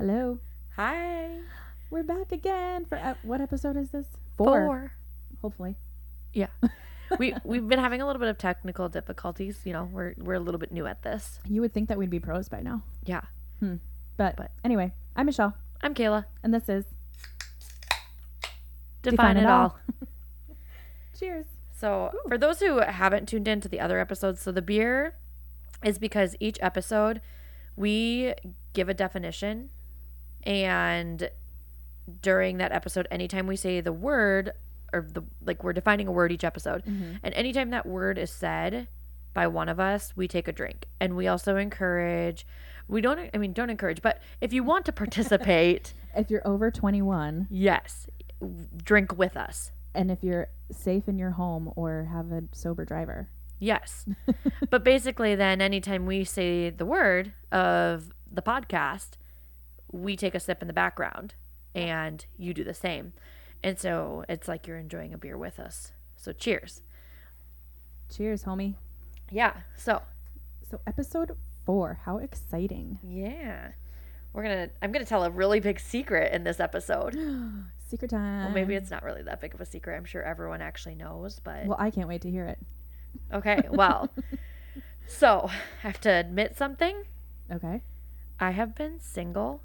Hello. Hi. We're back again for what episode is this? Four. Hopefully. Yeah. We've been having a little bit of technical difficulties. You know, we're a little bit new at this. You would think that we'd be pros by now. Yeah. But anyway, I'm Michelle. I'm Kayla. And this is Define It All. Cheers. So for those who haven't tuned in to the other episodes, so the beer is because each episode we give a definition, and during that episode, anytime we say the word or we're defining a word each episode, and anytime that word is said by one of us, we take a drink. And we also encourage, don't encourage, but if you want to participate. If you're over 21. Yes. Drink with us. And if you're safe in your home or have a sober driver. Yes. But basically then anytime we say the word of the podcast, we take a sip in the background and you do the same. And so it's like you're enjoying a beer with us. So cheers. Cheers, homie. Yeah. So episode 4. How exciting. Yeah. I'm going to tell a really big secret in this episode. Secret time. Well, maybe it's not really that big of a secret. I'm sure everyone actually knows, but. Well, I can't wait to hear it. Okay. Well, so I have to admit something. Okay. I have been single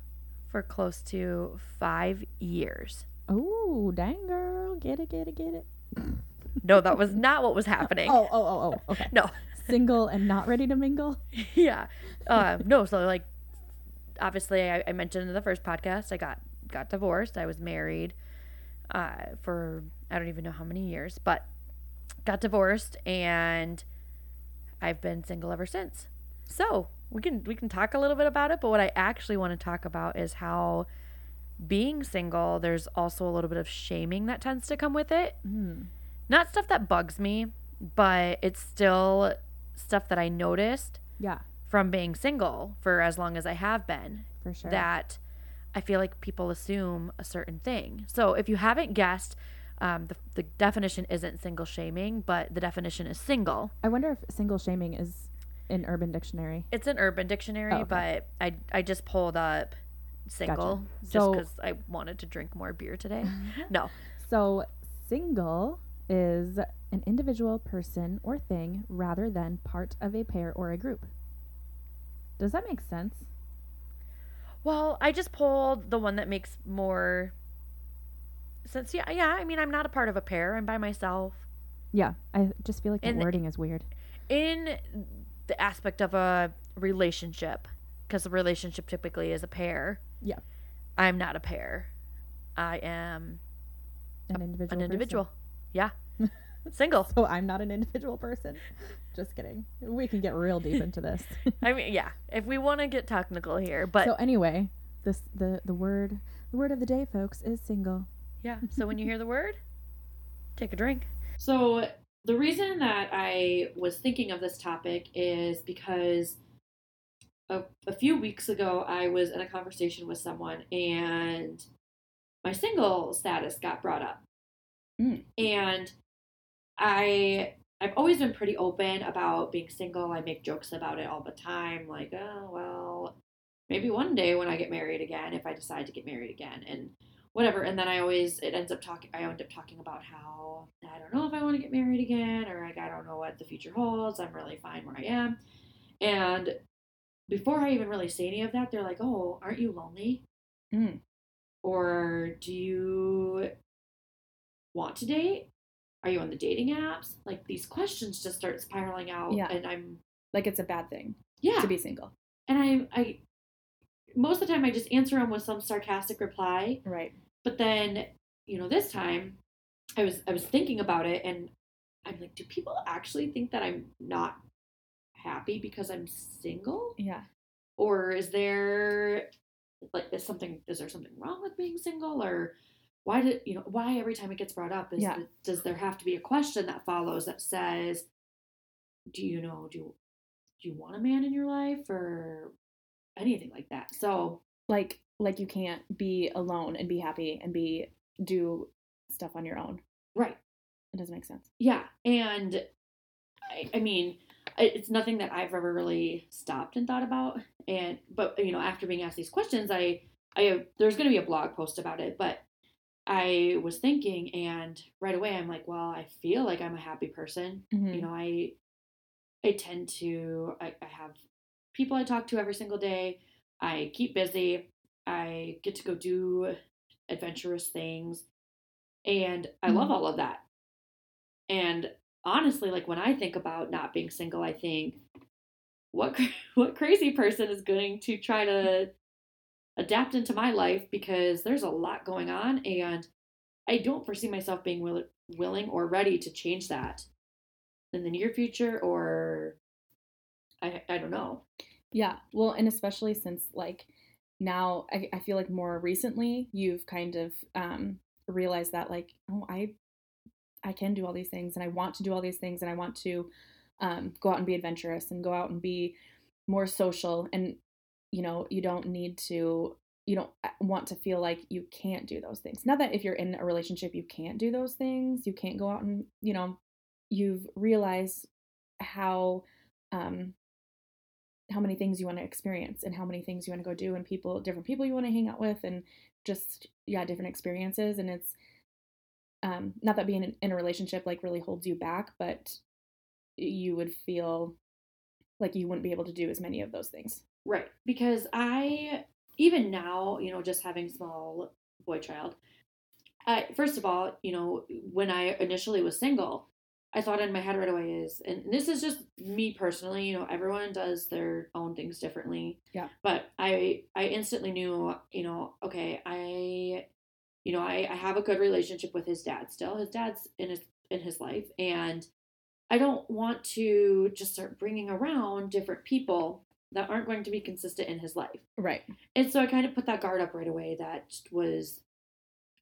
for close to 5 years. Oh, dang girl. Get it. No, that was not what was happening. Oh. Okay. No. Single and not ready to mingle? Yeah. No, so like, obviously I mentioned in the first podcast, I got divorced. I was married for, I don't even know how many years, but got divorced and I've been single ever since. So we can talk a little bit about it, but what I actually want to talk about is how being single, there's also a little bit of shaming that tends to come with it. Not stuff that bugs me, but it's still stuff that I noticed from being single for as long as I have been. For sure. That I feel like people assume a certain thing. So if you haven't guessed, the definition isn't single shaming, but the definition is single. I wonder if single shaming is in Urban Dictionary. It's in Urban Dictionary, oh, okay. But I just pulled up single just because I wanted to drink more beer today. No. So single is an individual, person, or thing rather than part of a pair or a group. Does that make sense? Well, I just pulled the one that makes more sense. Yeah. I mean, I'm not a part of a pair. I'm by myself. Yeah. I just feel like the wording is weird. In the aspect of a relationship, because a relationship typically is a pair. Yeah. I'm not a pair. I am an individual. Yeah. Single. So I'm not an individual person. Just kidding. We can get real deep into this. I mean, yeah. If we want to get technical here, but so anyway, this the word of the day, folks, is single. Yeah. So when you hear the word, take a drink. So the reason that I was thinking of this topic is because a few weeks ago I was in a conversation with someone and my single status got brought up. And I've always been pretty open about being single. I make jokes about it all the time, like, oh, well, maybe one day when I get married again, if I decide to get married again and whatever. And then I end up talking about how I don't know if I want to get married again, or like I don't know what the future holds. I'm really fine where I am. And before I even really say any of that, they're like, oh, aren't you lonely? Or do you want to date? Are you on the dating apps? Like, these questions just start spiraling out. Yeah. And I'm like, it's a bad thing to be single. And I most of the time I just answer them with some sarcastic reply. Right. But then, you know, this time I was thinking about it and I'm like, do people actually think that I'm not happy because I'm single? Yeah. Or is there something wrong with being single? Or why every time it gets brought up does there have to be a question that follows that says, do you want a man in your life or anything like that? So like you can't be alone and be happy and do stuff on your own. Right. It doesn't make sense. Yeah. And I mean, it's nothing that I've ever really stopped and thought about. But after being asked these questions, I There's going to be a blog post about it, but I was thinking, and right away I'm like, well, I feel like I'm a happy person. Mm-hmm. You know, I tend to, I have people I talk to every single day. I keep busy. I get to go do adventurous things. And I love all of that. And honestly, like when I think about not being single, I think, what crazy person is going to try to adapt into my life, because there's a lot going on and I don't foresee myself being willing or ready to change that in the near future, or I don't know. Yeah. Well, and especially since like now I feel like more recently you've kind of realized that like, oh, I can do all these things and I want to do all these things and I want to go out and be adventurous and go out and be more social, and you know, you don't want to feel like you can't do those things. Not that if you're in a relationship, you can't do those things, you can't go out and, you know, you've realized how many things you want to experience and how many things you want to go do and different people you want to hang out with and just, yeah, different experiences. And it's, not that being in a relationship like really holds you back, but you would feel like you wouldn't be able to do as many of those things. Right. Because even now, you know, just having small boy child, first of all, you know, when I initially was single, I thought in my head right away and this is just me personally, you know, everyone does their own things differently. Yeah. But I instantly knew, you know, okay, I have a good relationship with his dad still. His dad's in his life. And I don't want to just start bringing around different people that aren't going to be consistent in his life. Right. And so I kind of put that guard up right away. That was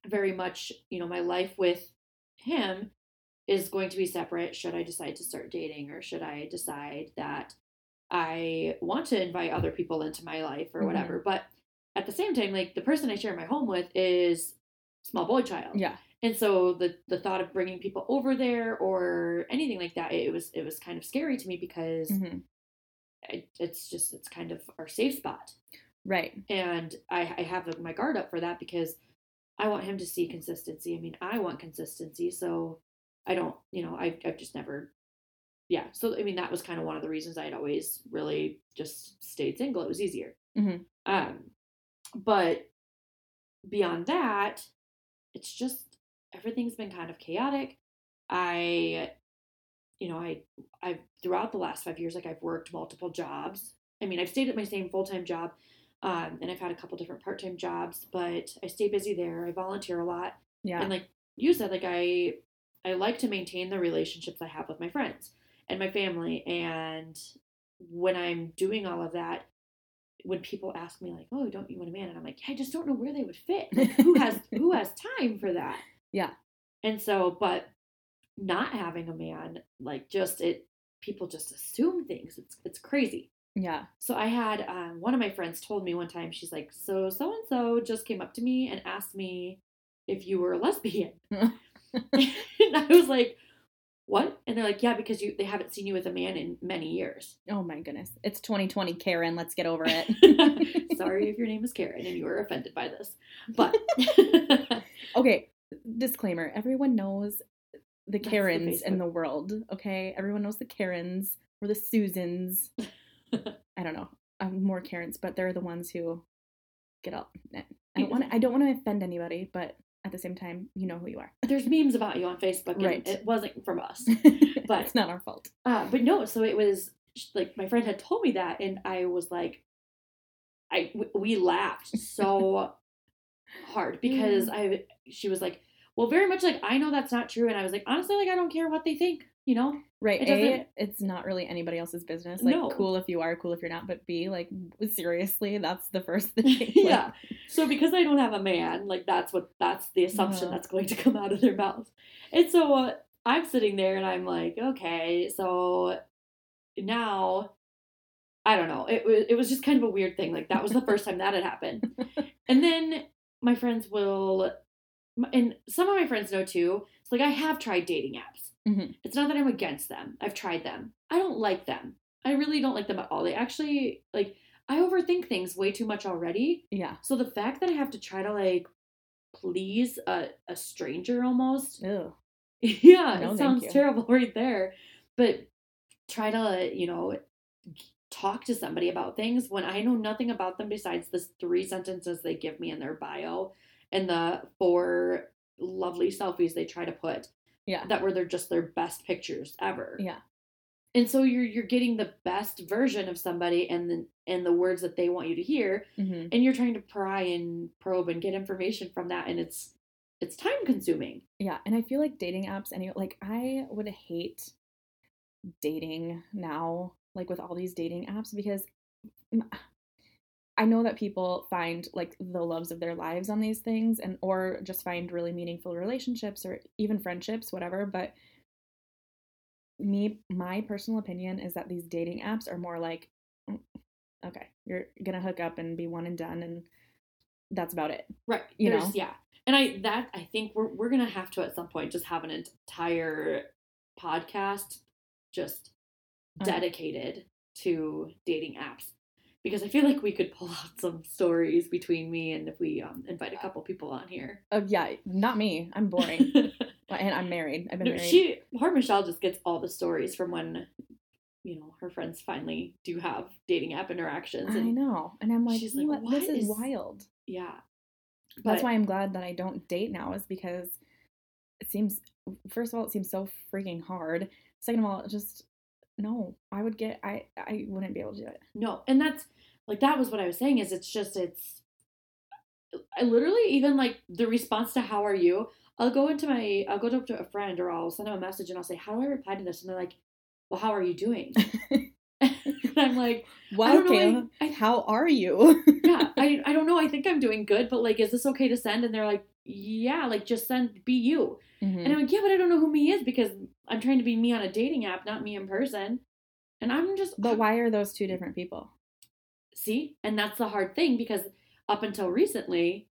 very much, you know, my life with him is going to be separate should I decide to start dating, or should I decide that I want to invite other people into my life or whatever. Mm-hmm. But at the same time, like the person I share my home with is small boy child. Yeah. And so the thought of bringing people over there or anything like that, it was kind of scary to me, because mm-hmm. It's kind of our safe spot. Right. And I have my guard up for that, because I want him to see consistency. I mean, I want consistency. So I don't, you know, I've just never. Yeah. So, I mean, that was kind of one of the reasons I had always really just stayed single. It was easier. Mm-hmm. But beyond that, it's just, everything's been kind of chaotic. I've throughout the last 5 years, like I've worked multiple jobs. I mean, I've stayed at my same full-time job, and I've had a couple different part-time jobs, but I stay busy there. I volunteer a lot. Yeah. And like you said, like I like to maintain the relationships I have with my friends and my family. And when I'm doing all of that, when people ask me like, oh, don't you want a man? And I'm like, I just don't know where they would fit. Like, who has time for that? Yeah. And so, but not having a man, like just it, people just assume things. It's crazy. Yeah. So I had one of my friends told me one time, she's like, so-and-so just came up to me and asked me if you were a lesbian. And I was like, what? And they're like, yeah, because they haven't seen you with a man in many years. Oh my goodness. It's 2020, Karen. Let's get over it. Sorry if your name is Karen and you were offended by this, but. Okay. Disclaimer. Everyone knows the Karens in the world, okay? Everyone knows the Karens or the Susans. I don't know. More Karens, but they're the ones who get up. I don't want to offend anybody, but at the same time, you know who you are. There's memes about you on Facebook, and right. It wasn't from us. But it's not our fault. But no, so it was like my friend had told me that, and I was like, we laughed so hard, because she was like, well, very much like, I know that's not true. And I was like, honestly, like, I don't care what they think, you know? Right. It's not really anybody else's business. Like, no. Cool if you are, cool if you're not. But B, like, seriously, that's the first thing. Like, yeah. So because I don't have a man, like, that's the assumption that's going to come out of their mouth. And so I'm sitting there and I'm like, okay, so now, I don't know. It was just kind of a weird thing. Like, that was the first time that had happened. And then my friends and some of my friends know too. It's like, I have tried dating apps. Mm-hmm. It's not that I'm against them. I've tried them. I don't like them. I really don't like them at all. They actually, like, I overthink things way too much already. Yeah. So the fact that I have to try to, like, please a stranger almost. Ew. Yeah, no, it sounds terrible right there. But try to, you know, talk to somebody about things when I know nothing about them besides the 3 sentences they give me in their bio and the 4 lovely selfies they try to put. Yeah. That were just their best pictures ever. Yeah. And so you're getting the best version of somebody and the words that they want you to hear, mm-hmm. and you're trying to pry and probe and get information from that, and it's time consuming. Yeah, and I feel like dating apps, I would hate dating now, like with all these dating apps, because I know that people find like the loves of their lives on these things, and or just find really meaningful relationships or even friendships, whatever, but my personal opinion is that these dating apps are more like, okay, you're gonna hook up and be one and done, and that's about it, right? You know, yeah. And I think we're gonna have to at some point just have an entire podcast just dedicated to dating apps, because I feel like we could pull out some stories between me and if we invite a couple people on here. Oh yeah, not me. I'm boring. And I'm married. I've been married. Michelle just gets all the stories from when, you know, her friends finally do have dating app interactions. And I know. And I'm like, what? This is wild. Yeah. But that's why I'm glad that I don't date now, is because it seems so freaking hard. Second of all, I wouldn't be able to do it. No. And that's like, that was what I was saying is I literally even like the response to how are you? I'll go up to a friend or I'll send them a message and I'll say, how do I reply to this? And they're like, well, how are you doing? And I'm like, wow, Kayla, how are you? Yeah, I don't know. I think I'm doing good, but like, is this okay to send? And they're like, yeah, like just send, be you. Mm-hmm. And I'm like, yeah, but I don't know who me is because I'm trying to be me on a dating app, not me in person. And I'm just. But why are those two different people? See? And that's the hard thing, because up until recently,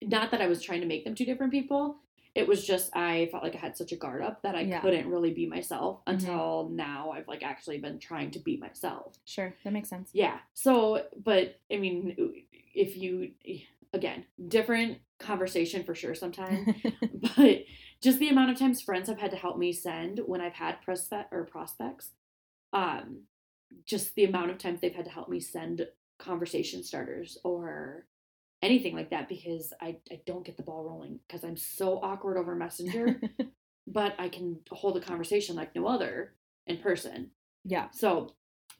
not that I was trying to make them two different people. It was just I felt like I had such a guard up that I couldn't really be myself until now. I've like actually been trying to be myself. Sure. That makes sense. Yeah. So, but I mean, if you, again, different conversation for sure sometime, but just the amount of times friends have had to help me send when I've had prospects, just the amount of times they've had to help me send conversation starters or anything like that, because I don't get the ball rolling because I'm so awkward over Messenger, but I can hold a conversation like no other in person. Yeah. So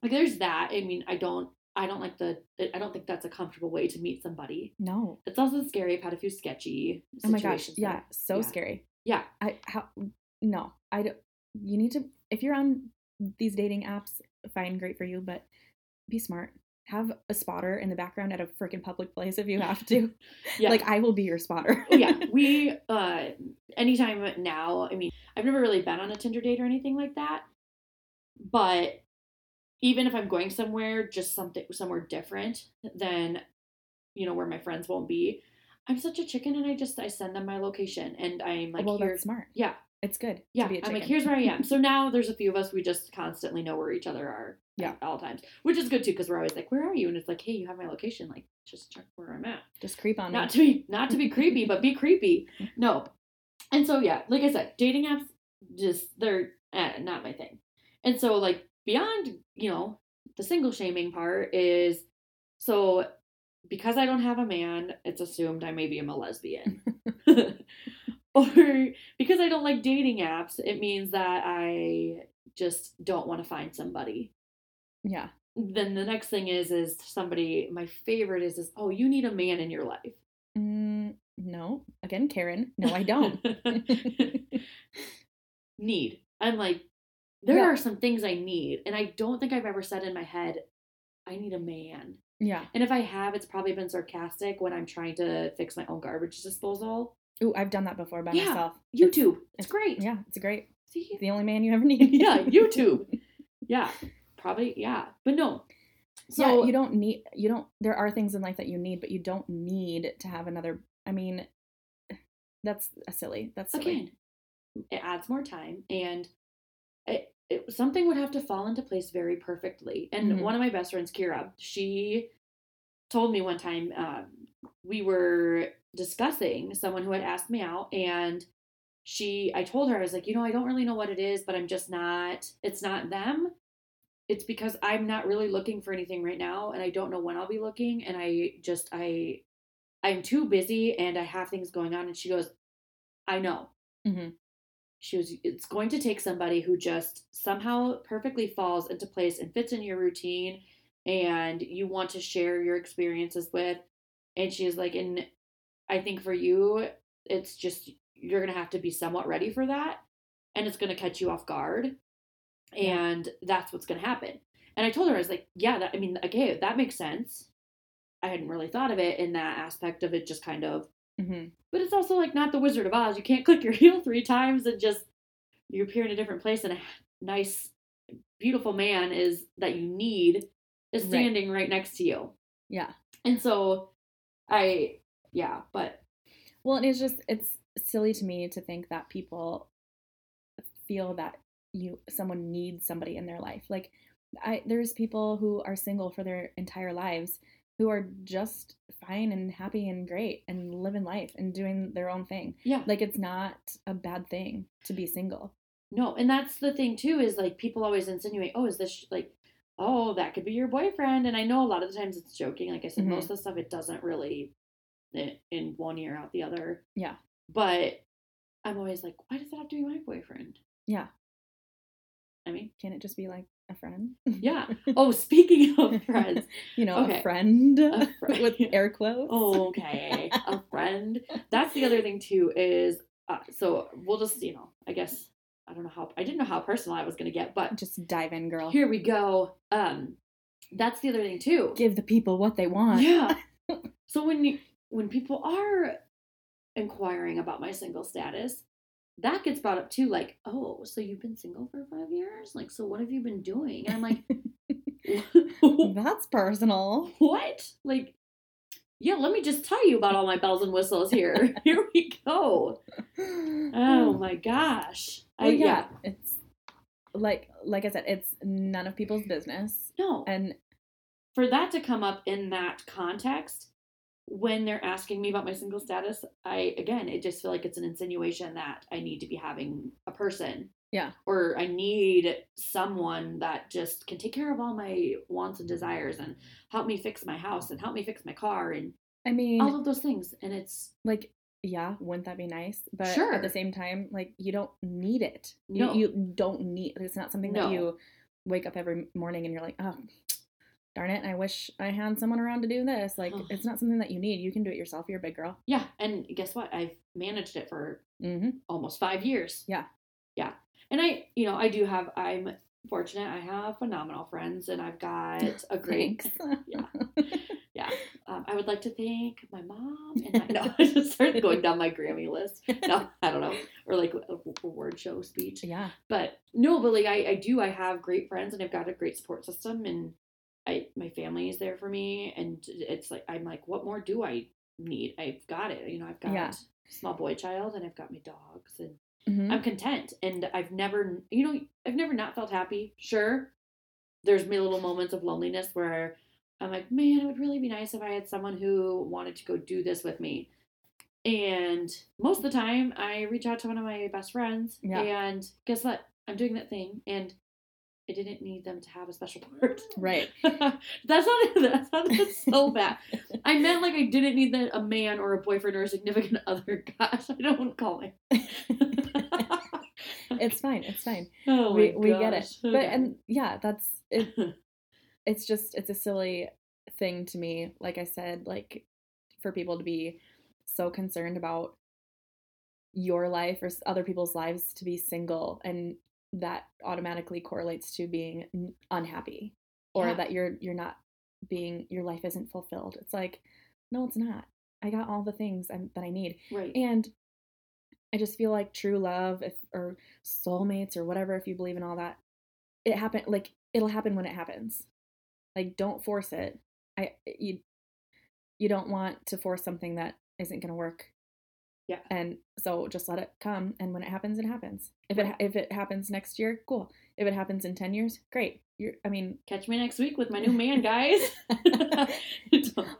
like there's that. I mean, I don't think that's a comfortable way to meet somebody. No. It's also scary. I've had a few sketchy situations. Oh my gosh. Yeah. So scary. Yeah. You need to, if you're on these dating apps, fine, great for you, but be smart. Have a spotter in the background at a freaking public place if you have to. Yeah. Like, I will be your spotter. Yeah. We, anytime now, I mean, I've never really been on a Tinder date or anything like that. But even if I'm going somewhere, just somewhere different than, you know, where my friends won't be, I'm such a chicken and I send them my location. And I'm like, that's smart. Yeah. It's good. Yeah. To be a chicken. I'm like, here's where I am. So now there's a few of us, we just constantly know where each other are. Yeah, at all times, which is good too, because we're always like, "Where are you?" And it's like, "Hey, you have my location. Like, just check where I'm at. Just creep on me." Not to be creepy, but be creepy. No, and so yeah, like I said, dating apps they're not my thing. And so like beyond, you know, the single shaming part is so because I don't have a man, it's assumed I maybe am a lesbian, or because I don't like dating apps, it means that I just don't want to find somebody. Yeah. Then the next thing is somebody, my favorite is, oh, you need a man in your life. No. Again, Karen. No, I don't. Need. I'm like, there are some things I need. And I don't think I've ever said in my head, I need a man. Yeah. And if I have, it's probably been sarcastic when I'm trying to fix my own garbage disposal. Ooh, I've done that before by myself. YouTube. It's great. Yeah, it's great. See? The only man you ever need. Yeah, YouTube. Yeah. Probably, yeah, but no. So yeah, there are things in life that you need, but you don't need to have another. I mean, that's silly. Again, it adds more time. And something would have to fall into place very perfectly. And one of my best friends, Kira, she told me one time, we were discussing someone who had asked me out, and I told her, I was like, you know, I don't really know what it is, but I'm just not, it's not them. It's because I'm not really looking for anything right now, and I don't know when I'll be looking, and I'm too busy, and I have things going on. And she goes, I know. Mm-hmm. She goes, it's going to take somebody who just somehow perfectly falls into place and fits in your routine, and you want to share your experiences with. And she's like, and I think for you, it's just, you're going to have to be somewhat ready for that, and it's going to catch you off guard. Yeah. And that's what's going to happen. And I told her, I was like, yeah, okay, that makes sense. I hadn't really thought of it in that aspect of it, just kind of, but it's also like not the Wizard of Oz. You can't click your heel 3 times and just, you appear in a different place, and a nice, beautiful man is that you need is standing right next to you. Yeah. And so and it's silly to me to think that people feel that someone needs somebody in their life. Like there's people who are single for their entire lives who are just fine and happy and great and living life and doing their own thing. Yeah. Like, it's not a bad thing to be single. No. And that's the thing too, is like people always insinuate, oh, is this like, oh, that could be your boyfriend. And I know a lot of the times it's joking. Like I said, most of the stuff, it doesn't really in one ear out the other. Yeah. But I'm always like, why does that have to be my boyfriend? Yeah. I mean, can it just be like a friend? Yeah. Oh, speaking of friends, a friend with air quotes. Oh, okay. A friend. That's the other thing too, is, so we'll just, I guess, I didn't know how personal I was going to get, but just dive in, girl. Here we go. That's the other thing too. Give the people what they want. Yeah. So when people are inquiring about my single status, that gets brought up too, like, oh, so you've been single for 5 years? Like, so what have you been doing? And I'm like, that's personal. What? Like, yeah, let me just tell you about all my bells and whistles here. Here we go. Oh my gosh. It's like I said, it's none of people's business. No. And for that to come up in that context, when they're asking me about my single status, I just feel like it's an insinuation that I need to be having a person. Yeah. Or I need someone that just can take care of all my wants and desires and help me fix my house and help me fix my car and all of those things. And it's like, yeah, wouldn't that be nice? But sure. At the same time, like, you don't need it. No. You don't need, it's not something that you wake up every morning and you're like, oh, darn it, I wish I had someone around to do this. Like, it's not something that you need. You can do it yourself. You're a big girl. Yeah. And guess what? I've managed it for almost 5 years. Yeah. Yeah. And I'm fortunate. I have phenomenal friends, and I've got a great, yeah. I would like to thank my mom I just started going down my Grammy list. No, I don't know. Or like a word show speech. Yeah. But no, but like I have great friends, and I've got a great support system, and my family is there for me, and it's like, I'm like, what more do I need? I've got it. I've got a small boy child, and I've got my dogs, and I'm content. And I've never not felt happy. Sure. There's my little moments of loneliness where I'm like, man, it would really be nice if I had someone who wanted to go do this with me. And most of the time I reach out to one of my best friends and guess what? I'm doing that thing. And I didn't need them to have a special part. Right. That's so bad. I meant like I didn't need a man or a boyfriend or a significant other. Gosh, I don't want to call it. It's fine. It's fine. Oh, we get it. But okay. And yeah, that's it. It's just, it's a silly thing to me. Like I said, like for people to be so concerned about your life or other people's lives to be single, and that automatically correlates to being unhappy or that you're not being, your life isn't fulfilled. It's like, no, it's not. I got all the things that I need. Right. And I just feel like true love or soulmates or whatever, if you believe in all that, it'll happen when it happens. Like, don't force it. You don't want to force something that isn't going to work Yeah. And so just let it come. And when it happens, it happens. If it happens next year, cool. If it happens in 10 years, great. Catch me next week with my new man, guys.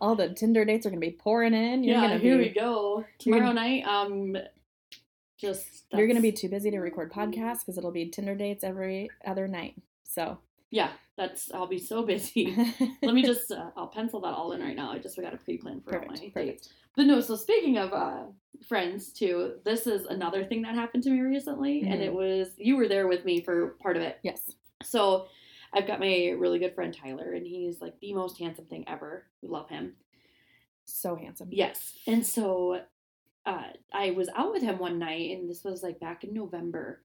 All the Tinder dates are going to be pouring in. Here we go. Tomorrow night, you're going to be too busy to record podcasts because it'll be Tinder dates every other night. So. Yeah, I'll be so busy. Let me just, I'll pencil that all in right now. I just got a pre-plan for all my dates. But no, so speaking of friends too, this is another thing that happened to me recently. Mm-hmm. And you were there with me for part of it. Yes. So I've got my really good friend Tyler, and he's like the most handsome thing ever. We love him. So handsome. Yes. And so I was out with him one night, and this was like back in November.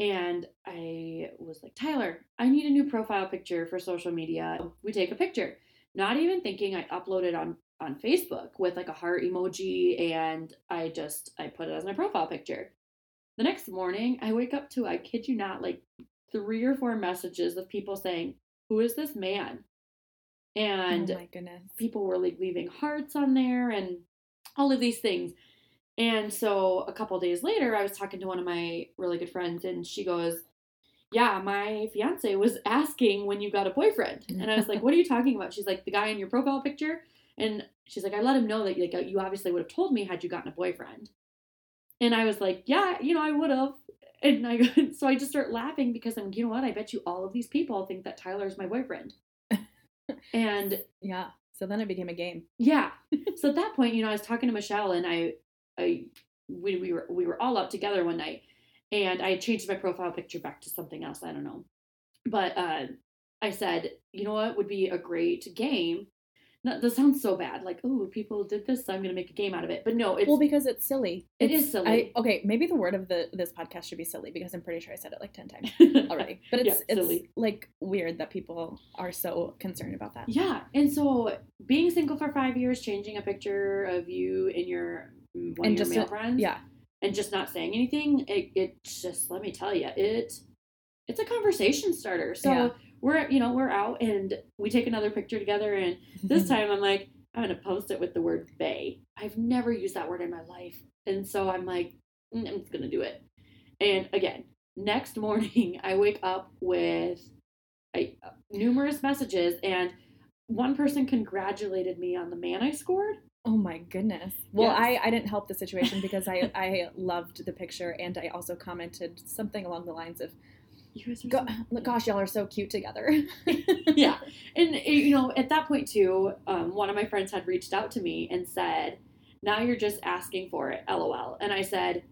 And I was like, Tyler, I need a new profile picture for social media. We take a picture. Not even thinking, I uploaded on Facebook with like a heart emoji, and I put it as my profile picture. The next morning, I wake up to, I kid you not, like 3 or 4 messages of people saying, who is this man? And oh my goodness. People were like leaving hearts on there and all of these things. And so a couple days later, I was talking to one of my really good friends, and she goes, yeah, my fiance was asking when you got a boyfriend. And I was like, what are you talking about? She's like, the guy in your profile picture. And she's like, I let him know that like, you obviously would have told me had you gotten a boyfriend. And I was like, yeah, I would have. And so I just start laughing because I'm, you know what? I bet you all of these people think that Tyler's my boyfriend. And yeah. So then it became a game. Yeah. So at that point, I was talking to Michelle, and we were all out together one night, and I changed my profile picture back to something else. I don't know. But I said, you know what would be a great game? No, this sounds so bad. Like, oh, people did this, so I'm going to make a game out of it. But no, it's... Well, because it's silly. It is silly. Okay, maybe the word of this podcast should be silly, because I'm pretty sure I said it like 10 times already. But it's silly. Like weird that people are so concerned about that. Yeah, and so being single for 5 years, changing a picture of you in your... One of your male friends, yeah, and just not saying anything. It's just, let me tell you, it's a conversation starter. So yeah. We're out, and we take another picture together. And this time I'm like, I'm gonna post it with the word "bae." I've never used that word in my life, and so I'm like, I'm just gonna do it. And again, next morning I wake up with numerous messages, and one person congratulated me on the man I scored. Oh my goodness. Well, yes. I didn't help the situation because I loved the picture, and I also commented something along the lines of, gosh, y'all are so cute together. Yeah. And, at that point too, one of my friends had reached out to me and said, now you're just asking for it, LOL. And I said,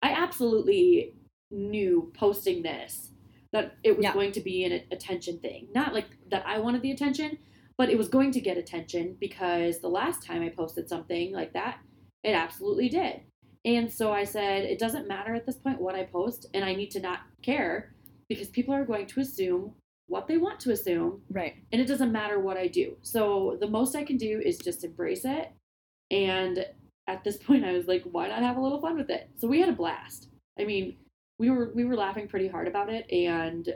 I absolutely knew posting this that it was going to be an attention thing. Not like that I wanted the attention, but it was going to get attention, because the last time I posted something like that, it absolutely did. And so I said, it doesn't matter at this point what I post, and I need to not care, because people are going to assume what they want to assume. Right. And it doesn't matter what I do. So the most I can do is just embrace it. And at this point I was like, why not have a little fun with it? So we had a blast. I mean, we were laughing pretty hard about it. And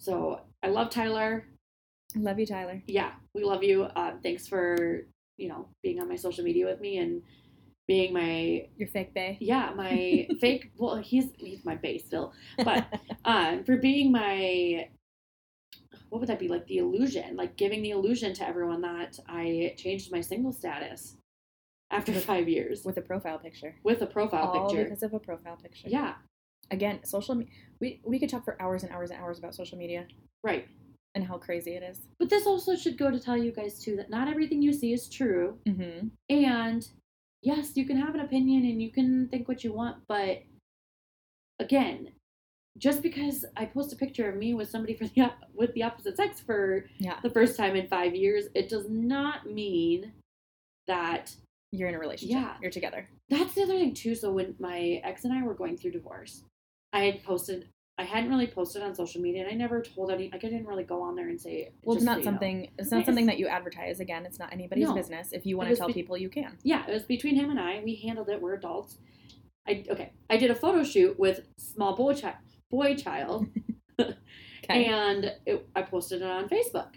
so I love Tyler. I love you, Tyler. Yeah, we love you. Thanks for, being on my social media with me and being your fake bae. Yeah, my fake, well, he's my bae still, but for being my, what would that be, like the illusion, like giving the illusion to everyone that I changed my single status after 5 years. With a profile picture. All because of a profile picture. Yeah. Again, social media, we could talk for hours and hours and hours about social media. Right. And how crazy it is. But this also should go to tell you guys, too, that not everything you see is true. Mm-hmm. And, yes, you can have an opinion and you can think what you want. But, again, just because I post a picture of me with somebody with the opposite sex for the first time in 5 years, it does not mean that... You're in a relationship. Yeah. You're together. That's the other thing, too. So when my ex and I were going through divorce, I hadn't really posted on social media, and I never told any, I didn't really go on there and say, well, it's not something, it's not something that you advertise. Again, it's not anybody's business. If you want to tell people, you can. Yeah. It was between him and I, we handled it. We're adults. I did a photo shoot with small boy child and I posted it on Facebook,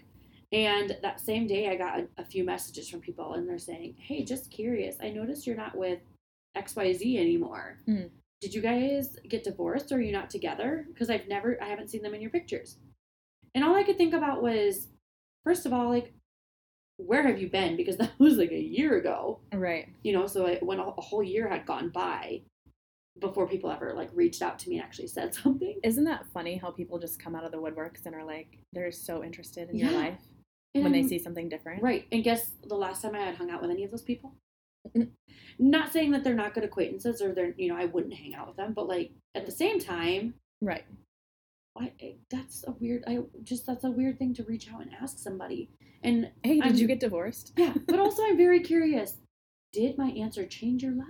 And that same day, I got a few messages from people, and they're saying, hey, just curious, I noticed you're not with XYZ anymore. Mm. Did you guys get divorced, or are you not together? Because I haven't seen them in your pictures. And all I could think about was, first of all, like, where have you been? Because that was like a year ago. Right. You know, so when a whole year had gone by before people ever, like, reached out to me and actually said something. Isn't that funny how people just come out of the woodworks and are, like, they're so interested in your life and when they see something different? Right. And guess the last time I had hung out with any of those people? Not saying that they're not good acquaintances or they're, you know, I wouldn't hang out with them. But, like, at the same time. Right. That's a weird thing to reach out and ask somebody. And hey, did you get divorced? Yeah. But also I'm very curious. Did my answer change your life?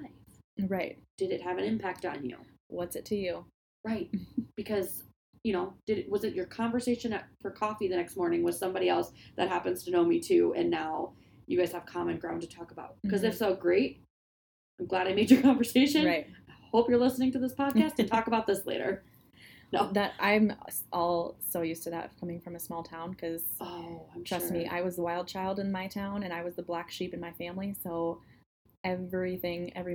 Right. Did it have an impact on you? What's it to you? Right. Because, you know, was it your conversation for coffee the next morning with somebody else that happens to know me too, and now you guys have common ground to talk about? Because if so, great. I'm glad I made your conversation. Right. I hope you're listening to this podcast and talk about this later. No. That I'm all so used to that coming from a small town, because trust me, I was the wild child in my town and I was the black sheep in my family. So every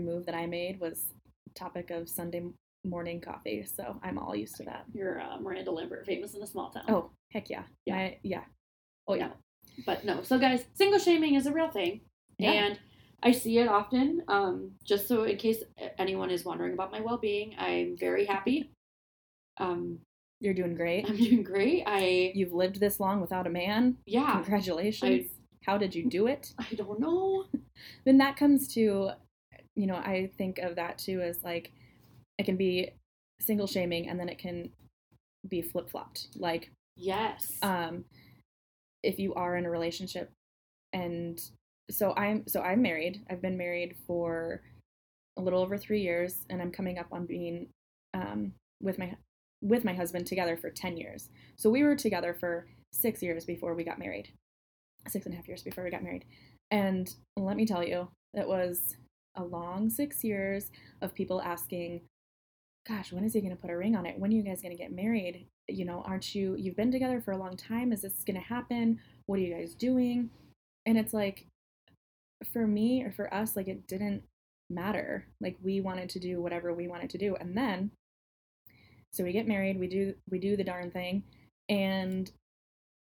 move that I made was topic of Sunday morning coffee. So I'm all used to that. You're Miranda Lambert, famous in a small town. Oh, heck yeah. Yeah. Oh, yeah. No. But no. So guys, single shaming is a real thing. Yeah. And I see it often. Just so in case anyone is wondering about my well-being, I'm very happy. You're doing great. I'm doing great. You've lived this long without a man. Yeah. Congratulations. How did you do it? I don't know. Then that comes to, you know, I think of that too as like, it can be single shaming and then it can be flip-flopped. Like, yes. If you are in a relationship, and so I'm married. I've been married for a little over 3 years, and I'm coming up on being, with my husband together for 10 years. So we were together for 6.5 years before we got married. And let me tell you, it was a long 6 years of people asking, gosh, when is he going to put a ring on it? When are you guys going to get married? You know, you've been together for a long time. Is this going to happen? What are you guys doing? And it's like, for me or for us, like, it didn't matter. Like, we wanted to do whatever we wanted to do. And then, so we get married, we do the darn thing, and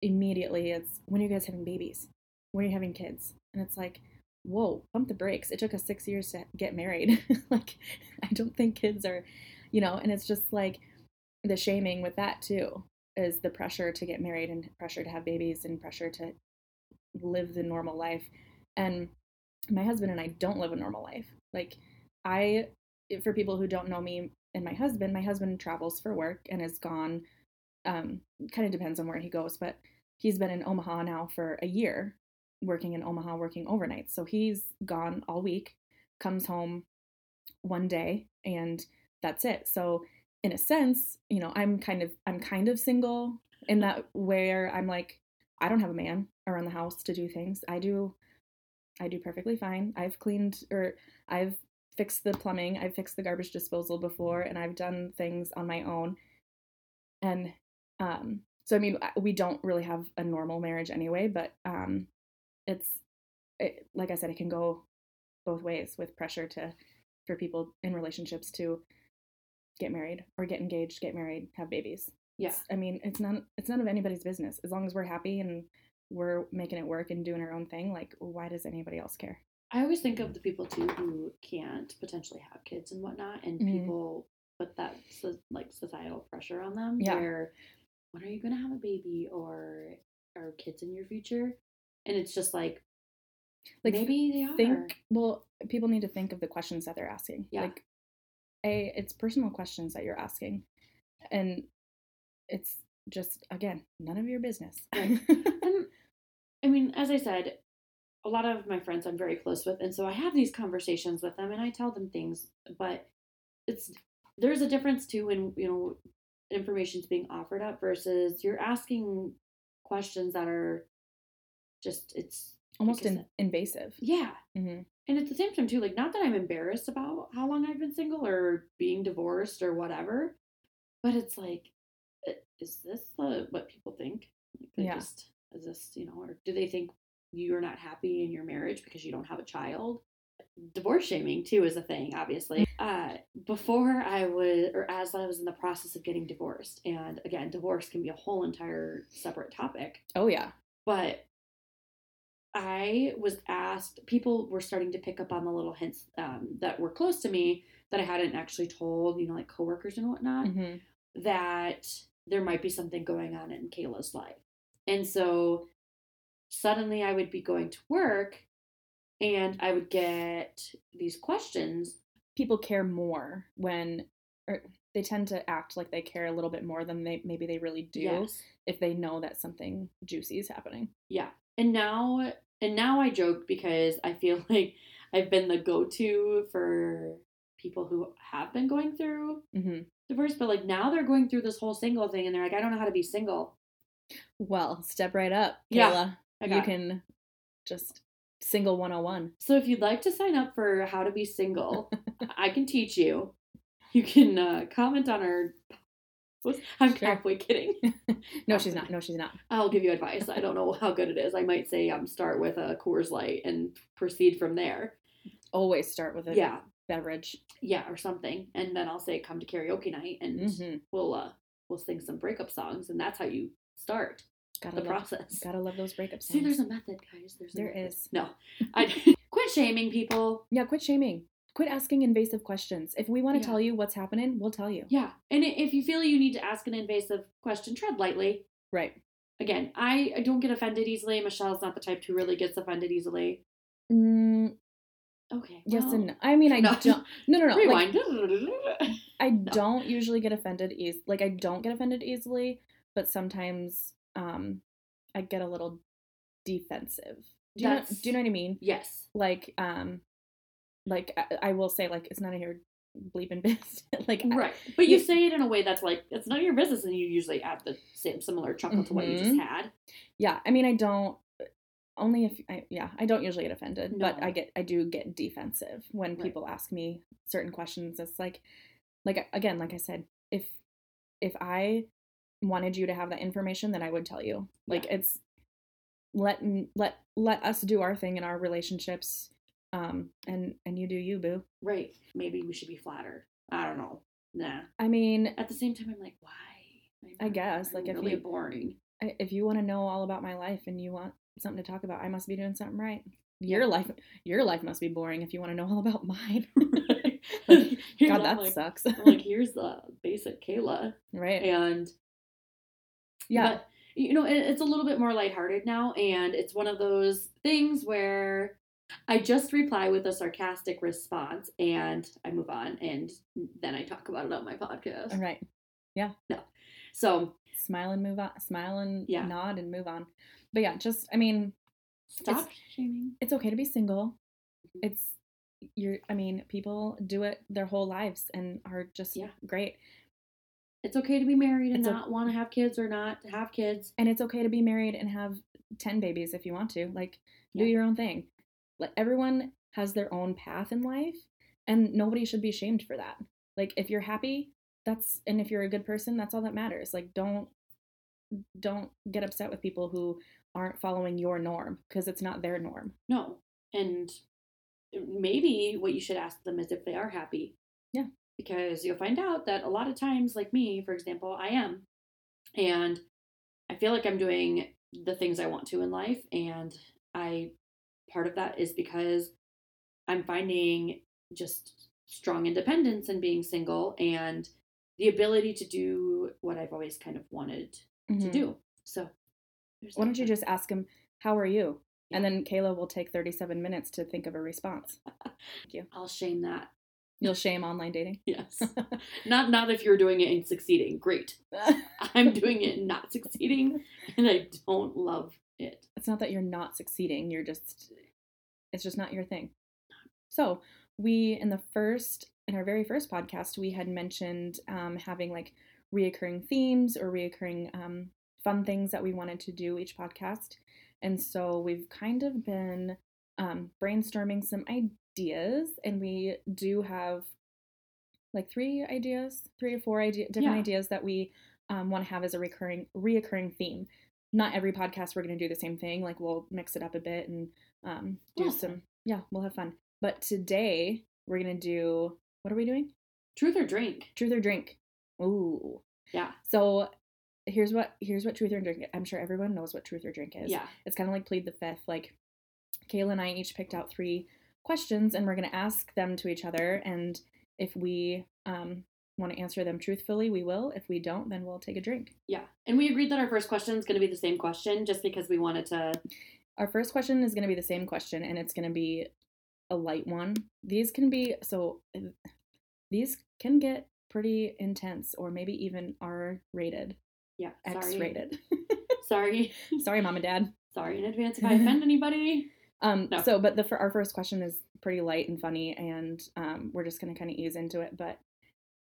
immediately it's, when are you guys having babies? When are you having kids? And it's like, whoa, pump the brakes. It took us 6 years to get married. Like, I don't think kids are, you know, and it's just like the shaming with that too is the pressure to get married and pressure to have babies and pressure to live the normal life. And my husband and I don't live a normal life. Like, for people who don't know me, and my husband travels for work and is gone. Kind of depends on where he goes, but he's been in Omaha now for a year, working in Omaha, working overnight. So he's gone all week, comes home one day, and that's it. So in a sense, you know, I'm kind of single in that, where I'm like, I don't have a man around the house to do things. I do perfectly fine. I've fixed the plumbing, I've fixed the garbage disposal before, and I've done things on my own. And so, I mean, we don't really have a normal marriage anyway, but like I said, it can go both ways with pressure for people in relationships to get married or get engaged, get married, have babies. Yeah. It's none of anybody's business. As long as we're happy and we're making it work and doing our own thing, like, why does anybody else care? I always think of the people too who can't potentially have kids and whatnot, and people put that like societal pressure on them. Yeah. Where, when are you going to have a baby, or are kids in your future? And it's just like maybe they are. Well, people need to think of the questions that they're asking. Yeah. Like, it's personal questions that you're asking, and it's just, again, none of your business. Right. I mean, as I said, a lot of my friends I'm very close with, and so I have these conversations with them, and I tell them things, but there's a difference too when, you know, information's being offered up versus you're asking questions that are just, it's almost invasive. Yeah. Mm-hmm. And at the same time too, like, not that I'm embarrassed about how long I've been single or being divorced or whatever, but it's like, is this what people think? Like, yeah. is this, you know, or do they think you're not happy in your marriage because you don't have a child? Divorce shaming too is a thing, obviously. As I was in the process of getting divorced, and again, divorce can be a whole entire separate topic. Oh yeah. But I was asked, people were starting to pick up on the little hints that were close to me that I hadn't actually told, you know, like coworkers and whatnot, mm-hmm. that there might be something going on in Kayla's life. And so suddenly I would be going to work and I would get these questions. People care more when, or they tend to act like they care a little bit more than they really do, yes. if they know that something juicy is happening. Yeah. And now I joke because I feel like I've been the go-to for people who have been going through mm-hmm. divorce, but like now they're going through this whole single thing and they're like, I don't know how to be single. Well, step right up, Kayla. Yeah, you can just single 101. So if you'd like to sign up for how to be single, I can teach you. You can comment on our... I'm sure. Halfway kidding. No, she's not. I'll give you advice. I don't know how good it is. I might say start with a Coors Light and proceed from there. Always start with a beverage. Yeah, or something. And then I'll say come to karaoke night and mm-hmm. We'll sing some breakup songs, and that's how you start process. Gotta love those breakup songs. See, there's a method, guys. There is. No. Quit shaming people. Yeah, quit shaming. Quit asking invasive questions. If we want to tell you what's happening, we'll tell you. Yeah. And if you feel you need to ask an invasive question, tread lightly. Right. Again, I don't get offended easily. Michelle's not the type who really gets offended easily. Okay. Yes and no. I mean, I don't. No. Rewind. Like, I don't usually get offended easily. Like, I don't get offended easily, but sometimes I get a little defensive. Do you know what I mean? Yes. Like, I will say, like, it's none of your bleeping business. Like, right. But you say it in a way that's like, it's none of your business, and you usually add the same similar chuckle mm-hmm. to what you just had. Yeah. I mean, I don't usually get offended, no. but I do get defensive when right. people ask me certain questions. It's like, again, like I said, if I wanted you to have that information, then I would tell you. Like, it's, let us do our thing in our relationships. And you do you, boo. Right. Maybe we should be flattered. I don't know. Nah. I mean, at the same time, I'm like, why? I guess. I'm like, really boring. If you want to know all about my life and you want something to talk about, I must be doing something right. Your life must be boring if you want to know all about mine. Right. Like, God, that sucks. Like, here's the basic Kayla. Right. And yeah, but, you know, it's a little bit more lighthearted now, and it's one of those things where I just reply with a sarcastic response, and I move on, and then I talk about it on my podcast. Right. Yeah. No. So. Smile and move on. Smile and nod and move on. But yeah, just, I mean. Stop shaming. It's okay to be single. Mm-hmm. People do it their whole lives and are just great. It's okay to be married and not want to have kids or not have kids. And it's okay to be married and have 10 babies if you want to. Like, do your own thing. Like, everyone has their own path in life, and nobody should be shamed for that. Like, if you're happy, and if you're a good person, that's all that matters. Like, don't get upset with people who aren't following your norm, because it's not their norm. No. And maybe what you should ask them is if they are happy. Yeah. Because you'll find out that a lot of times, like me, for example, I am. And I feel like I'm doing the things I want to in life, and part of that is because I'm finding just strong independence in being single and the ability to do what I've always kind of wanted mm-hmm. to do. So why don't you just ask him, how are you? Yeah. And then Kayla will take 37 minutes to think of a response. Thank you. I'll shame that. You'll shame online dating? Yes. Not if you're doing it and succeeding. Great. I'm doing it and not succeeding, and I don't love it. It's not that you're not succeeding, it's just not your thing. So we, in our very first podcast, we had mentioned having like reoccurring themes or reoccurring fun things that we wanted to do each podcast. And so we've kind of been brainstorming some ideas, and we do have like three or four different ideas that we want to have as a reoccurring theme. not every podcast we're going to do the same thing. Like, we'll mix it up a bit and do we'll have fun. But today we're going to do, what are we doing? Truth or drink. Truth or drink. Ooh. Yeah. So here's what truth or drink is. I'm sure everyone knows what truth or drink is. Yeah. It's kind of like plead the fifth. Like, Kayla and I each picked out 3 questions, and we're going to ask them to each other. And if we want to answer them truthfully, we will. If we don't, then we'll take a drink. Yeah. And we agreed that our first question is going to be the same question, just because we wanted to. Our first question is going to be the same question, and it's going to be a light one. These can get pretty intense, or maybe even R-rated. Yeah. X-rated. Sorry, Mom and Dad. Sorry in advance if I offend anybody. Our first question is pretty light and funny, and we're just going to kind of ease into it. But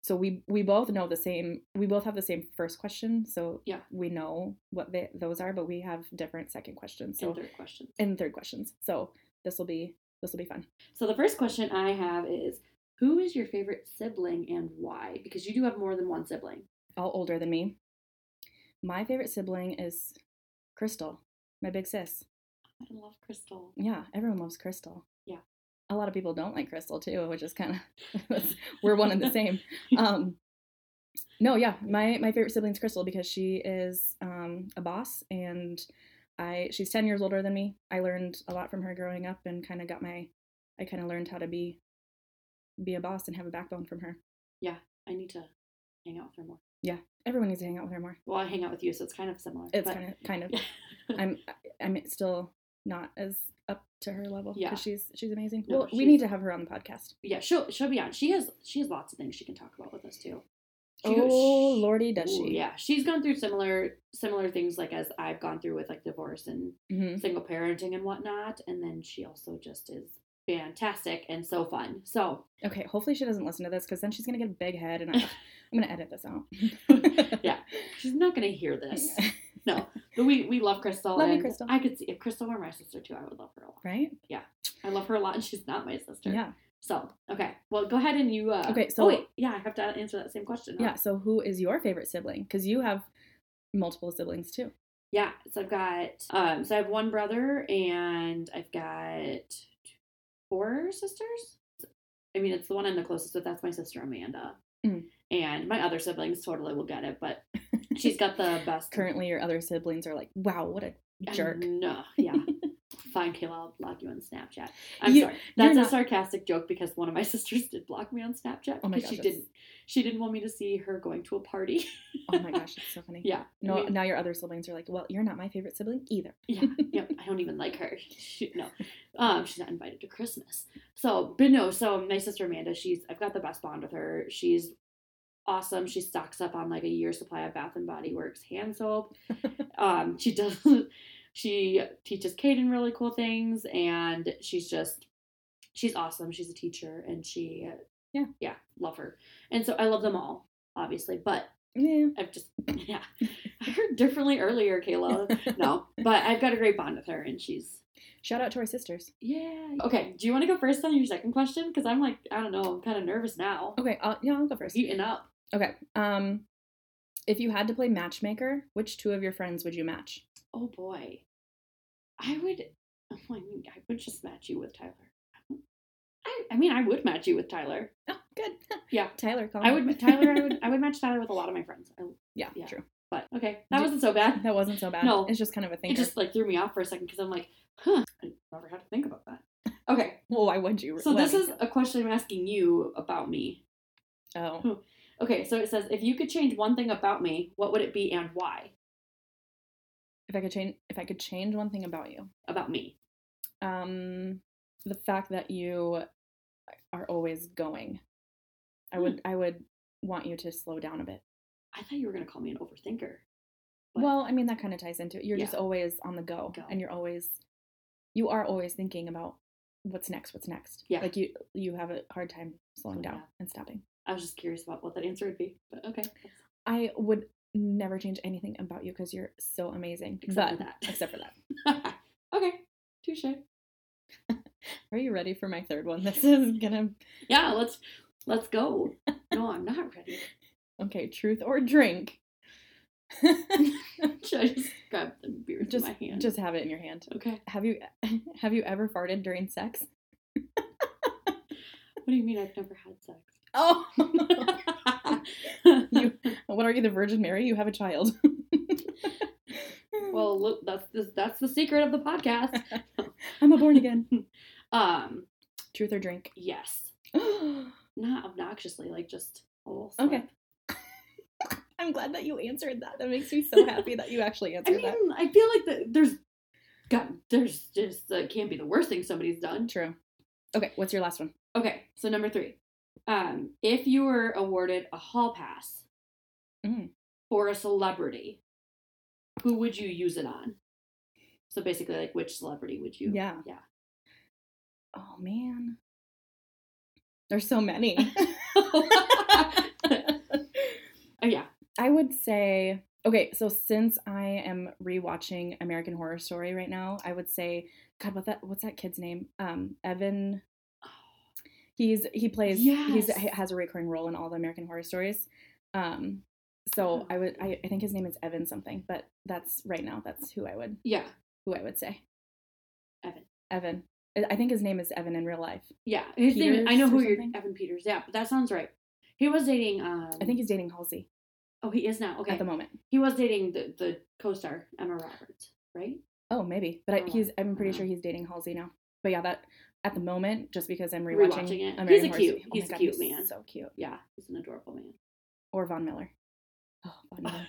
so we both know the same. We both have the same first question, so yeah, we know what those are. But we have different second questions. So, and third questions. So this will be fun. So the first question I have is, who is your favorite sibling and why? Because you do have more than one sibling. All older than me. My favorite sibling is Crystal, my big sis. I love Crystal. Yeah, everyone loves Crystal. Yeah. A lot of people don't like Crystal, too, which is kind of, we're one and the same. My favorite sibling's Crystal because she is a boss, and she's 10 years older than me. I learned a lot from her growing up, and I learned how to be a boss and have a backbone from her. Yeah, I need to hang out with her more. Yeah, everyone needs to hang out with her more. Well, I hang out with you, so it's kind of similar. It's kind of. I'm still not as up to her level. Yeah, she's amazing. No, well, we need to have her on the podcast. Yeah, she'll be on. She has lots of things she can talk about with us too. Lordy, does she? Yeah, she's gone through similar things like as I've gone through with like divorce and single parenting and whatnot, and then she also just is fantastic and so fun. So okay, hopefully she doesn't listen to this, because then she's gonna get a big head, and I'm gonna edit this out. Yeah, she's not gonna hear this. Yeah. No, but we love Crystal. Love you, Crystal. I could see if Crystal were my sister too, I would love her a lot. Right? Yeah, I love her a lot, and she's not my sister. Yeah. So okay, well, go ahead and you. Okay. So I have to answer that same question. Huh? Yeah. So who is your favorite sibling? Because you have multiple siblings too. Yeah. So I've got I have one brother, and I've got 4 sisters. I mean, it's the one I'm the closest with. That's my sister Amanda, and my other siblings totally will get it, but. She's got the best. Currently, your other siblings are like, wow, what a jerk. No, yeah. Fine, Kayla, I'll block you on Snapchat. I'm sorry. That's a sarcastic joke because one of my sisters did block me on Snapchat. Oh my gosh. She didn't want me to see her going to a party. Oh my gosh, that's so funny. Yeah. No, I mean, now your other siblings are like, well, you're not my favorite sibling either. Yeah. Yep. I don't even like her. She's not invited to Christmas. So my sister Amanda, I've got the best bond with her. She's awesome. She stocks up on like a year's supply of Bath and Body Works hand soap. She teaches Kaden really cool things, and she's awesome. She's a teacher, and she love her. And so I love them all, obviously, but I heard differently earlier, Kayla. No, but I've got a great bond with her, and she's. Shout out to our sisters. Yeah. Okay. Do you want to go first on your second question? Because I'm like, I don't know. I'm kind of nervous now. Okay. I'll go first. Eating up. Okay. If you had to play matchmaker, which two of your friends would you match? Oh boy, I would just match you with Tyler. I would match you with Tyler. Oh, good. Yeah, Tyler. I would match Tyler with a lot of my friends. Yeah, true. But okay, that wasn't so bad. That wasn't so bad. No, it's just kind of a thing. It just like threw me off for a second because I'm like, huh, I never had to think about that. Okay. Well, why would you? So this is a question I'm asking you about me. Oh. Okay, so it says, if you could change one thing about me, what would it be and why? If I could change one thing about you. About me. The fact that you are always going. I would want you to slow down a bit. I thought you were going to call me an overthinker. Well, I mean, that kind of ties into it. You're just always on the go. And you are always thinking about what's next. Yeah. Like you have a hard time slowing down and stopping. I was just curious about what that answer would be, but okay. I would never change anything about you because you're so amazing. Except for that. Okay. Touché. Are you ready for my third one? This is going to... Yeah, let's go. No, I'm not ready. Okay, truth or drink. Should I just grab the beer with my hand? Just have it in your hand. Okay. Have you ever farted during sex? What do you mean I've never had sex? Oh. What are you, the Virgin Mary? You have a child. Well, look, that's the secret of the podcast. I'm a born again. Truth or drink? Yes. Not obnoxiously, like just a little slip. Okay. I'm glad that you answered that. That makes me so happy that you actually answered that. I mean, I feel like there's just, can't be the worst thing somebody's done. True. Okay, what's your last one? Okay, so number 3. If you were awarded a hall pass for a celebrity, who would you use it on? So basically, like, which celebrity would you? Yeah. Oh, man. There's so many. Yeah. I would say, okay, so since I am rewatching American Horror Story right now, I would say, God, what's that kid's name? Evan. He plays. Yes. He has a recurring role in all the American Horror Stories. So I think his name is Evan something, but that's right now. That's who I would. Yeah. Who I would say. Evan. I think his name is Evan in real life. Yeah. His Peters name. I know who you're. Evan Peters. Yeah, but that sounds right. He was dating. I think he's dating Halsey. Oh, he is now. Okay. At the moment, he was dating the co-star Emma Roberts, right? Oh, maybe. But I'm pretty sure he's dating Halsey now. But yeah, that. At the moment, just because I'm rewatching it. American he's a cute man. So cute. Yeah, he's an adorable man. Or Von Miller. Oh, Von Miller.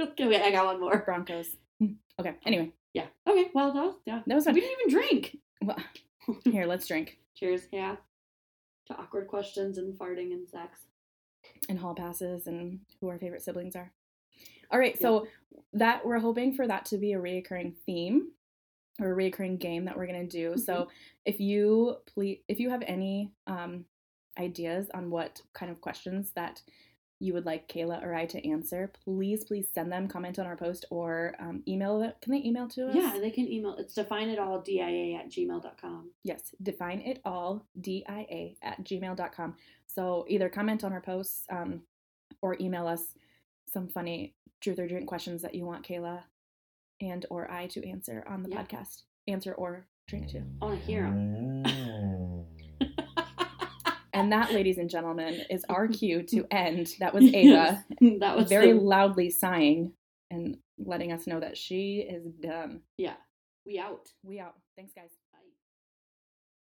Okay, I got one more. Broncos. Okay, anyway. Yeah. Okay, well, that was fun. We didn't even drink. Well, here, let's drink. Cheers. Yeah. To awkward questions and farting and sex. And hall passes and who our favorite siblings are. All right, so that we're hoping for that to be a reoccurring theme. Or a recurring game that we're going to do. Mm-hmm. So if you have any ideas on what kind of questions that you would like Kayla or I to answer, please send them, comment on our post, or email it. Can they email to us? Yeah, they can email. It's defineitalldia@gmail.com. Yes, defineitalldia@gmail.com. So either comment on our posts or email us some funny truth or drink questions that you want Kayla and or I to answer on the podcast. Answer or drink to. I want to hear them. And that, ladies and gentlemen, is our cue to end. That was Ava. Yes, that was very loudly sighing and letting us know that she is done. Yeah. We out. Thanks, guys.